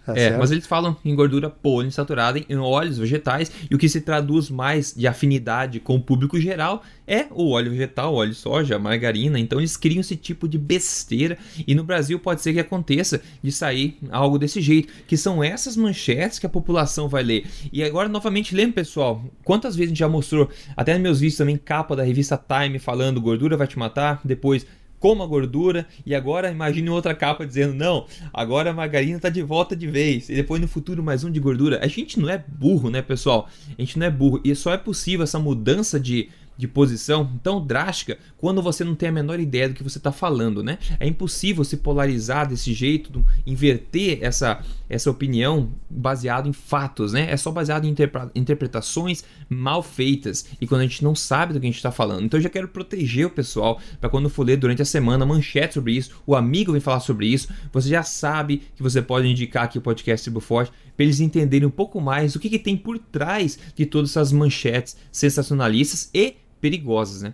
Tá é, mas eles falam em gordura poliinsaturada, em óleos vegetais, e o que se traduz mais de afinidade com o público geral é o óleo vegetal, óleo de soja, margarina. Então eles criam esse tipo de besteira, e no Brasil pode ser que aconteça de sair algo desse jeito, que são essas manchetes que a população vai ler. E agora novamente lembra, pessoal, quantas vezes a gente já mostrou, até nos meus vídeos também, capa da revista Time falando gordura vai te matar, depois... coma gordura, e agora imagine outra capa dizendo, não, agora a margarina está de volta de vez, e depois no futuro mais um de gordura. A gente não é burro, né, pessoal? A gente não é burro, e só é possível essa mudança de... de posição tão drástica quando você não tem a menor ideia do que você está falando, né? É impossível se polarizar desse jeito, inverter essa, essa opinião baseado em fatos, né? É só baseado em interpre- interpretações mal feitas e quando a gente não sabe do que a gente está falando. Então eu já quero proteger o pessoal para quando for ler durante a semana manchete sobre isso, o amigo vem falar sobre isso, você já sabe que você pode indicar aqui o podcast Tribo Forte para eles entenderem um pouco mais o que, que tem por trás de todas essas manchetes sensacionalistas e perigosas, né?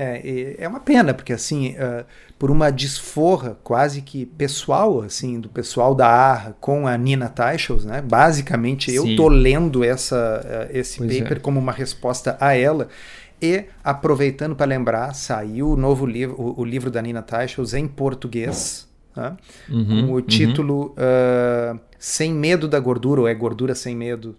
É, é uma pena, porque assim, uh, por uma desforra quase que pessoal, assim, do pessoal da A H A com a Nina Teicholz, né? Basicamente, eu Sim. tô lendo essa, uh, esse pois paper é. como uma resposta a ela. E, aproveitando para lembrar, saiu o novo livro, o, o livro da Nina Teicholz em português, né? Uhum, com o uhum. título uh, Sem Medo da Gordura, ou é Gordura Sem Medo?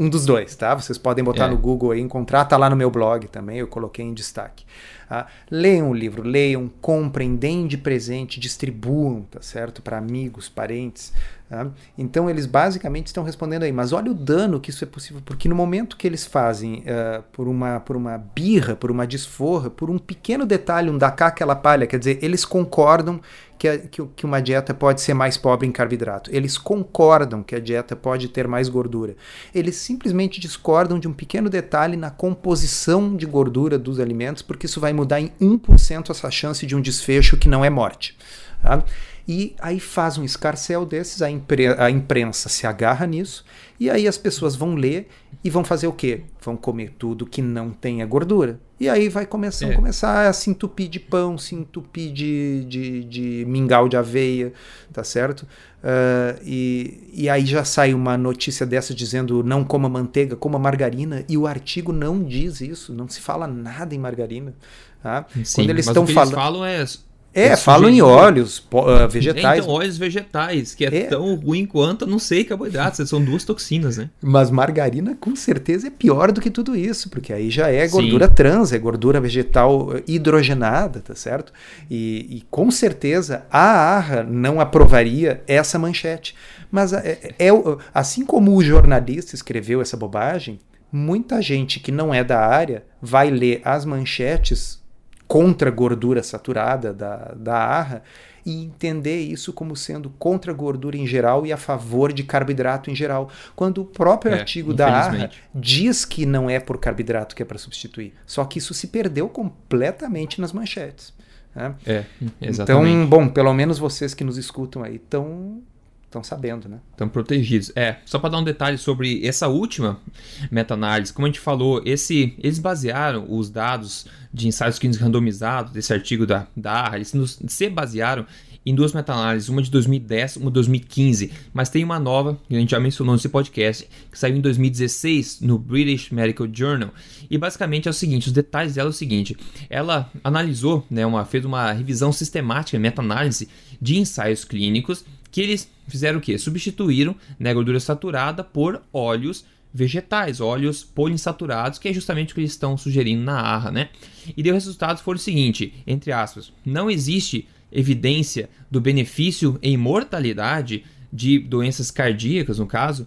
Um dos dois, tá? Vocês podem botar é. no Google e encontrar, tá lá no meu blog também, eu coloquei em destaque. Ah, leiam o livro, leiam, comprem, deem de presente, distribuam, tá certo? Para amigos, parentes. Tá? Então eles basicamente estão respondendo aí, mas olha o dano que isso é possível, porque no momento que eles fazem uh, por, uma, por uma birra, por uma desforra, por um pequeno detalhe, um dá cá aquela palha, quer dizer, eles concordam que, a, que, que uma dieta pode ser mais pobre em carboidrato, eles concordam que a dieta pode ter mais gordura, eles simplesmente discordam de um pequeno detalhe na composição de gordura dos alimentos, porque isso vai mudar em um por cento essa chance de um desfecho que não é morte. Tá? E aí faz um escarcéu desses, a, impre- a imprensa se agarra nisso, e aí as pessoas vão ler e vão fazer o quê? Vão comer tudo que não tenha gordura. E aí vai começar, é. começar a se entupir de pão, se entupir de, de, de mingau de aveia, tá certo? Uh, e, e aí já sai uma notícia dessa dizendo não coma manteiga, coma margarina, e o artigo não diz isso, não se fala nada em margarina. Tá? Sim, Quando eles mas o que falam... eles falam é... É, é falam em óleos uh, vegetais. É, então, óleos vegetais, que é, é tão ruim quanto, não sei, carboidratos, são duas toxinas, né? Mas margarina, com certeza, é pior do que tudo isso, porque aí já é gordura Sim. trans, é gordura vegetal hidrogenada, tá certo? E, e com certeza, a A H A não aprovaria essa manchete. Mas, é, é, assim como o jornalista escreveu essa bobagem, muita gente que não é da área vai ler as manchetes contra a gordura saturada da, da A H A e entender isso como sendo contra a gordura em geral e a favor de carboidrato em geral, quando o próprio é, artigo da A H A diz que não é por carboidrato que é para substituir, só que isso se perdeu completamente nas manchetes. Né? É, exatamente. Então, bom, pelo menos vocês que nos escutam aí estão... estão sabendo, né? Estão protegidos. É, só para dar um detalhe sobre essa última meta-análise, como a gente falou, esse, eles basearam os dados de ensaios clínicos randomizados, desse artigo da, da A R A, eles nos, se basearam em duas meta-análises, uma de dois mil e dez, uma de dois mil e quinze, mas tem uma nova, que a gente já mencionou nesse podcast, que saiu em dois mil e dezesseis, no British Medical Journal, e basicamente é o seguinte, os detalhes dela é o seguinte, ela analisou, né, uma, fez uma revisão sistemática, meta-análise de ensaios clínicos, que eles fizeram o quê? Substituíram, né, gordura saturada por óleos vegetais, óleos poliinsaturados, que é justamente o que eles estão sugerindo na A R A, né? E deu resultados foram o seguinte, entre aspas, não existe evidência do benefício em mortalidade de doenças cardíacas, no caso,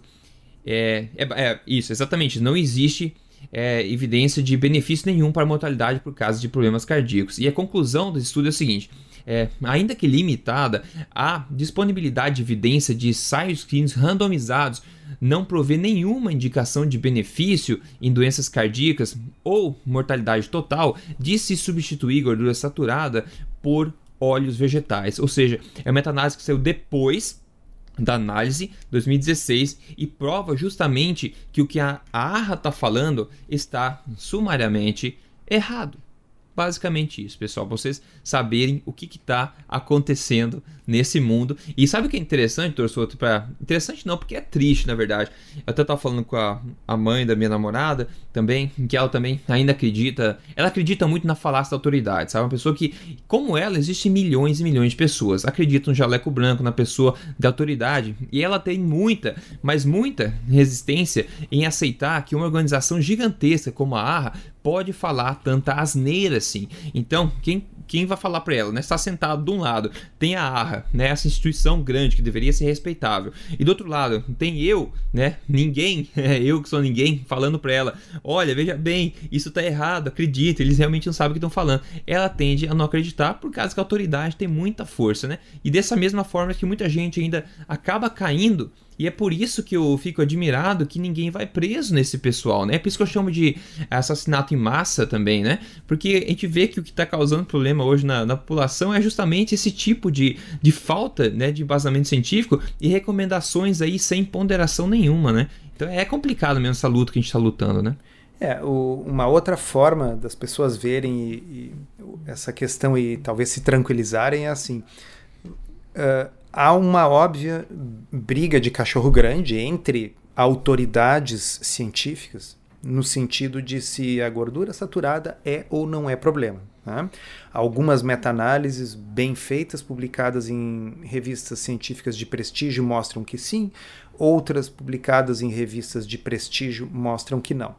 é, é, é isso, exatamente, não existe é, evidência de benefício nenhum para mortalidade por causa de problemas cardíacos. E a conclusão desse estudo é o seguinte, É, ainda que limitada, a disponibilidade de evidência de ensaios clínicos randomizados não provê nenhuma indicação de benefício em doenças cardíacas ou mortalidade total de se substituir gordura saturada por óleos vegetais. Ou seja, é uma meta-análise que saiu depois da análise dois mil e dezesseis e prova justamente que o que a A R A está falando está sumariamente errado. Basicamente isso, pessoal, vocês saberem o que está acontecendo nesse mundo. E sabe o que é interessante, doutor Souto? Pra... Interessante não, porque é triste, na verdade. Eu até estava falando com a, a mãe da minha namorada também, que ela também ainda acredita, ela acredita muito na falácia da autoridade, sabe? Uma pessoa que, como ela, existem milhões e milhões de pessoas, acreditam no jaleco branco, na pessoa da autoridade, e ela tem muita, mas muita resistência em aceitar que uma organização gigantesca como a A R A pode falar tanta asneira assim. Então, quem quem vai falar para ela, né? Está sentado de um lado, tem a A H A, né? Essa instituição grande que deveria ser respeitável. E do outro lado, tem eu, né? Ninguém, eu que sou ninguém, falando para ela, olha, veja bem, isso tá errado, acredita, eles realmente não sabem o que estão falando. Ela tende a não acreditar por causa que a autoridade tem muita força, né? E dessa mesma forma que muita gente ainda acaba caindo. E é por isso que eu fico admirado que ninguém vai preso nesse pessoal, né? É por isso que eu chamo de assassinato em massa também, né? Porque a gente vê que o que está causando problema hoje na, na população é justamente esse tipo de, de falta, né, de embasamento científico e recomendações aí sem ponderação nenhuma, né? Então é complicado mesmo essa luta que a gente está lutando, né? É, o, uma outra forma das pessoas verem e, e, essa questão e talvez se tranquilizarem é assim... Uh, há uma óbvia briga de cachorro grande entre autoridades científicas no sentido de se a gordura saturada é ou não é problema, né? Algumas meta-análises bem feitas, publicadas em revistas científicas de prestígio, mostram que sim, outras publicadas em revistas de prestígio mostram que não.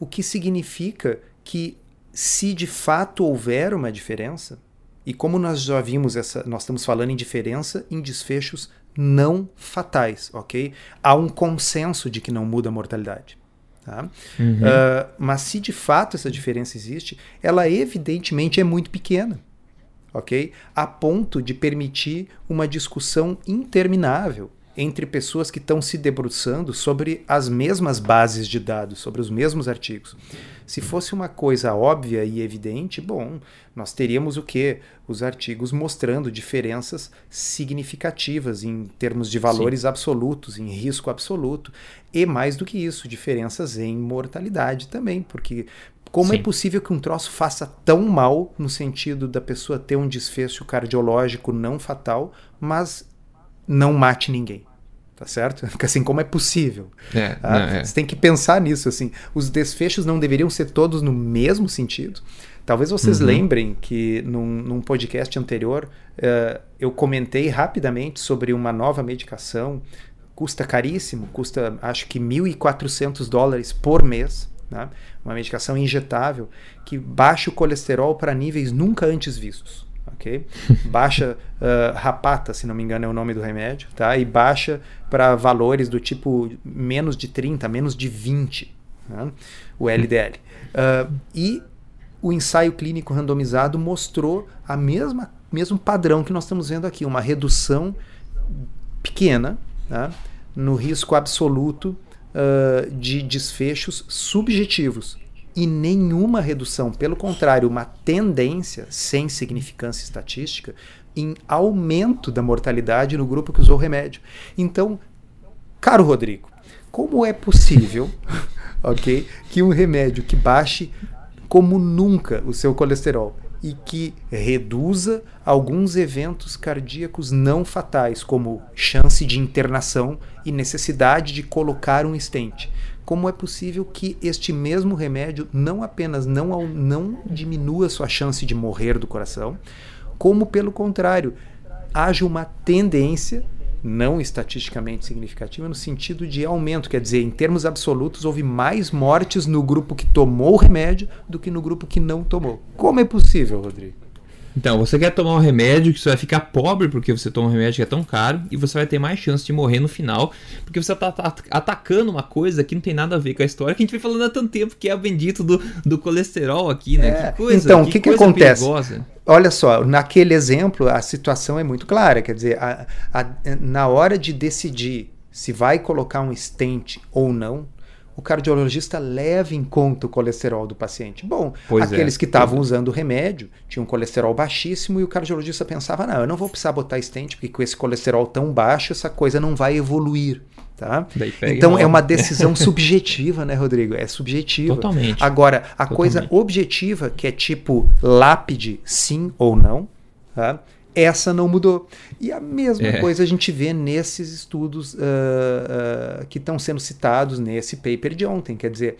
O que significa que, se de fato houver uma diferença, e como nós já vimos, essa, nós estamos falando em diferença em desfechos não fatais, ok? Há um consenso de que não muda a mortalidade. Tá? Uhum. Uh, mas se de fato essa diferença existe, ela evidentemente é muito pequena, ok? A ponto de permitir uma discussão interminável entre pessoas que estão se debruçando sobre as mesmas bases de dados, sobre os mesmos artigos. Se fosse uma coisa óbvia e evidente, bom, nós teríamos o quê? Os artigos mostrando diferenças significativas em termos de valores Sim. absolutos, em risco absoluto, e mais do que isso, diferenças em mortalidade também, porque... Como Sim. é possível que um troço faça tão mal, no sentido da pessoa ter um desfecho cardiológico não fatal, mas não mate ninguém, tá certo? Assim, como é possível? É, tá? não, é. Você tem que pensar nisso, assim. Os desfechos não deveriam ser todos no mesmo sentido. Talvez vocês uhum. lembrem que num, num podcast anterior uh, eu comentei rapidamente sobre uma nova medicação, custa caríssimo, custa acho que mil e quatrocentos dólares por mês, né? Uma medicação injetável que baixa o colesterol para níveis nunca antes vistos. Okay? Baixa uh, Rapata, se não me engano é o nome do remédio, tá? E baixa para valores do tipo menos de trinta, menos de vinte, né? O L D L. Uh, e o ensaio clínico randomizado mostrou a mesma mesmo padrão que nós estamos vendo aqui, uma redução pequena, tá? No risco absoluto uh, de desfechos subjetivos. E nenhuma redução, pelo contrário, uma tendência sem significância estatística em aumento da mortalidade no grupo que usou o remédio. Então, caro Rodrigo, como é possível okay, que um remédio que baixe como nunca o seu colesterol e que reduza alguns eventos cardíacos não fatais, como chance de internação e necessidade de colocar um estente, como é possível que este mesmo remédio não apenas não, não diminua sua chance de morrer do coração, como, pelo contrário, haja uma tendência, não estatisticamente significativa, no sentido de aumento, quer dizer, em termos absolutos, houve mais mortes no grupo que tomou o remédio do que no grupo que não tomou. Como é possível, Rodrigo? Então, você quer tomar um remédio que você vai ficar pobre porque você toma um remédio que é tão caro e você vai ter mais chance de morrer no final porque você está tá atacando uma coisa que não tem nada a ver com a história que a gente vem falando há tanto tempo, que é o bendito do, do colesterol aqui, né? É. Que coisa, então, o que, que, que acontece? Perigosa. Olha só, naquele exemplo a situação é muito clara, quer dizer, a, a, na hora de decidir se vai colocar um stent ou não, o cardiologista leva em conta o colesterol do paciente. Bom, pois aqueles é. que estavam usando o remédio tinham um colesterol baixíssimo e o cardiologista pensava, não, eu não vou precisar botar stent, porque com esse colesterol tão baixo, essa coisa não vai evoluir. Tá? Então é uma decisão subjetiva, né, Rodrigo? É subjetiva. Totalmente. Agora, a Totalmente. coisa objetiva, que é tipo lápide, sim ou não, tá? Essa não mudou. E a mesma é. coisa a gente vê nesses estudos uh, uh, que estão sendo citados nesse paper de ontem. Quer dizer,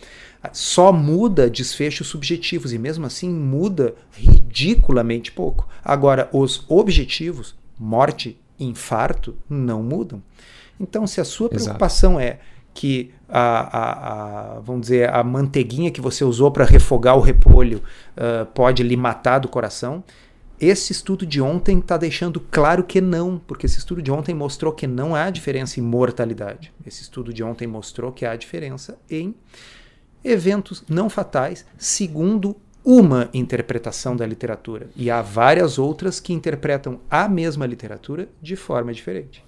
só muda desfechos subjetivos e mesmo assim muda ridiculamente pouco. Agora, os objetivos, morte e infarto, não mudam. Então, se a sua preocupação Exato. é que a, a, a, vamos dizer, a manteiguinha que você usou para refogar o repolho uh, pode lhe matar do coração... Esse estudo de ontem está deixando claro que não, porque esse estudo de ontem mostrou que não há diferença em mortalidade. Esse estudo de ontem mostrou que há diferença em eventos não fatais, segundo uma interpretação da literatura. E há várias outras que interpretam a mesma literatura de forma diferente.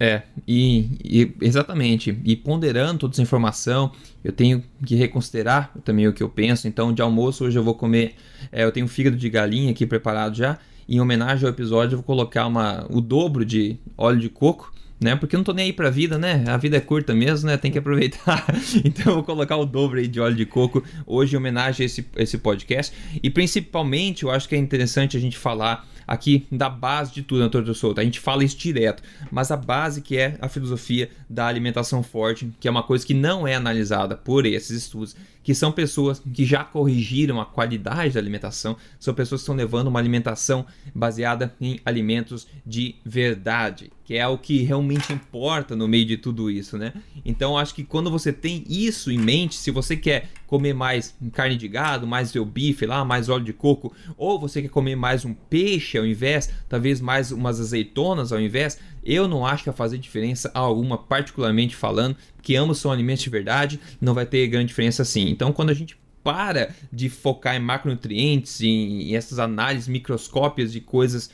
É, e, e exatamente, e ponderando toda essa informação, eu tenho que reconsiderar também o que eu penso. Então, de almoço hoje eu vou comer, é, eu tenho um fígado de galinha aqui preparado já, e em homenagem ao episódio eu vou colocar uma, o dobro de óleo de coco, né, porque eu não tô nem aí pra vida, né, a vida é curta mesmo, né, tem que aproveitar, então eu vou colocar o dobro aí de óleo de coco hoje em homenagem a esse, esse podcast, e principalmente eu acho que é interessante a gente falar aqui da base de tudo, doutor Souto, a gente fala isso direto, mas a base que é a filosofia da alimentação forte, que é uma coisa que não é analisada por esses estudos, que são pessoas que já corrigiram a qualidade da alimentação, são pessoas que estão levando uma alimentação baseada em alimentos de verdade, que é o que realmente importa no meio de tudo isso, né? Então, acho que quando você tem isso em mente, se você quer comer mais carne de gado, mais seu bife lá, mais óleo de coco, ou você quer comer mais um peixe ao invés, talvez mais umas azeitonas ao invés, eu não acho que vai fazer diferença alguma, particularmente falando, que ambos são alimentos de verdade, não vai ter grande diferença assim. Então, quando a gente para de focar em macronutrientes, em, em essas análises microscópicas de coisas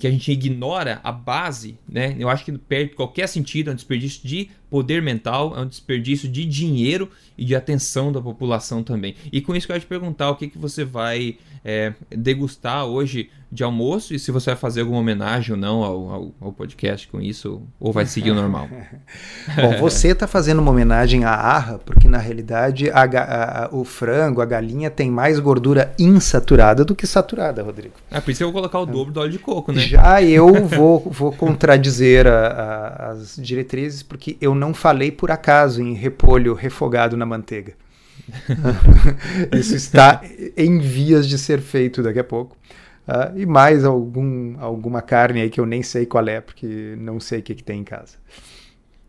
que a gente ignora a base, né? Eu acho que perde qualquer sentido, é um desperdício de poder mental, é um desperdício de dinheiro e de atenção da população também. E com isso eu quero te perguntar o que, que você vai é, degustar hoje de almoço e se você vai fazer alguma homenagem ou não ao, ao, ao podcast com isso, ou vai seguir o normal. Bom, você está fazendo uma homenagem à A H A, porque na realidade a, a, a, o frango, a galinha tem mais gordura insaturada do que saturada, Rodrigo. É, por isso eu vou colocar o dobro do óleo de coco, né? Já eu vou, vou contradizer a, a, as diretrizes, porque eu não falei por acaso em repolho refogado na manteiga. Isso está em vias de ser feito daqui a pouco. Uh, e mais algum, alguma carne aí que eu nem sei qual é, porque não sei o que, que tem em casa.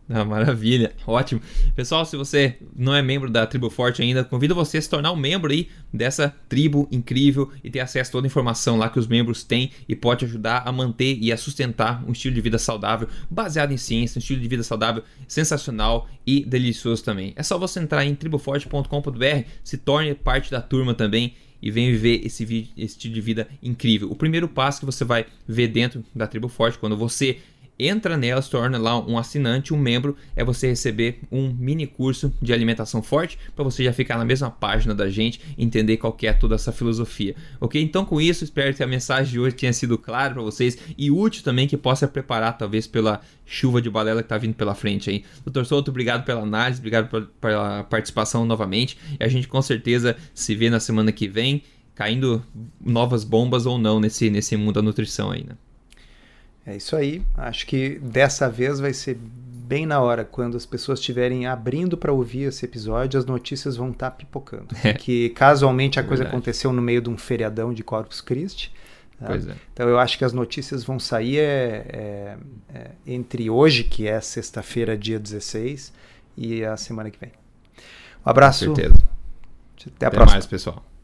Ah, maravilha, ótimo. Pessoal, se você não é membro da Tribo Forte ainda, convido você a se tornar um membro aí dessa tribo incrível e ter acesso a toda a informação lá que os membros têm e pode ajudar a manter e a sustentar um estilo de vida saudável, baseado em ciência, um estilo de vida saudável sensacional e delicioso também. É só você entrar em tribo forte ponto com ponto b r, se torne parte da turma também e vem viver esse, vídeo, esse estilo de vida incrível. O primeiro passo que você vai ver dentro da Tribo Forte, quando você entra nela, se torna lá um assinante, um membro, é você receber um mini curso de alimentação forte para você já ficar na mesma página da gente, entender qual que é toda essa filosofia, ok? Então com isso, espero que a mensagem de hoje tenha sido clara para vocês e útil também, que possa preparar talvez pela chuva de balela que está vindo pela frente aí. doutor Souto, obrigado pela análise, obrigado pela participação novamente e a gente com certeza se vê na semana que vem, caindo novas bombas ou não nesse, nesse mundo da nutrição aí, né? É isso aí, acho que dessa vez vai ser bem na hora, quando as pessoas estiverem abrindo para ouvir esse episódio, as notícias vão estar tá pipocando, é. Porque casualmente a é coisa aconteceu no meio de um feriadão de Corpus Christi, pois tá? É. Então eu acho que as notícias vão sair é, é, é, entre hoje, que é sexta-feira, dia dezesseis, e a semana que vem. Um abraço, com certeza. até a até próxima. Mais, pessoal.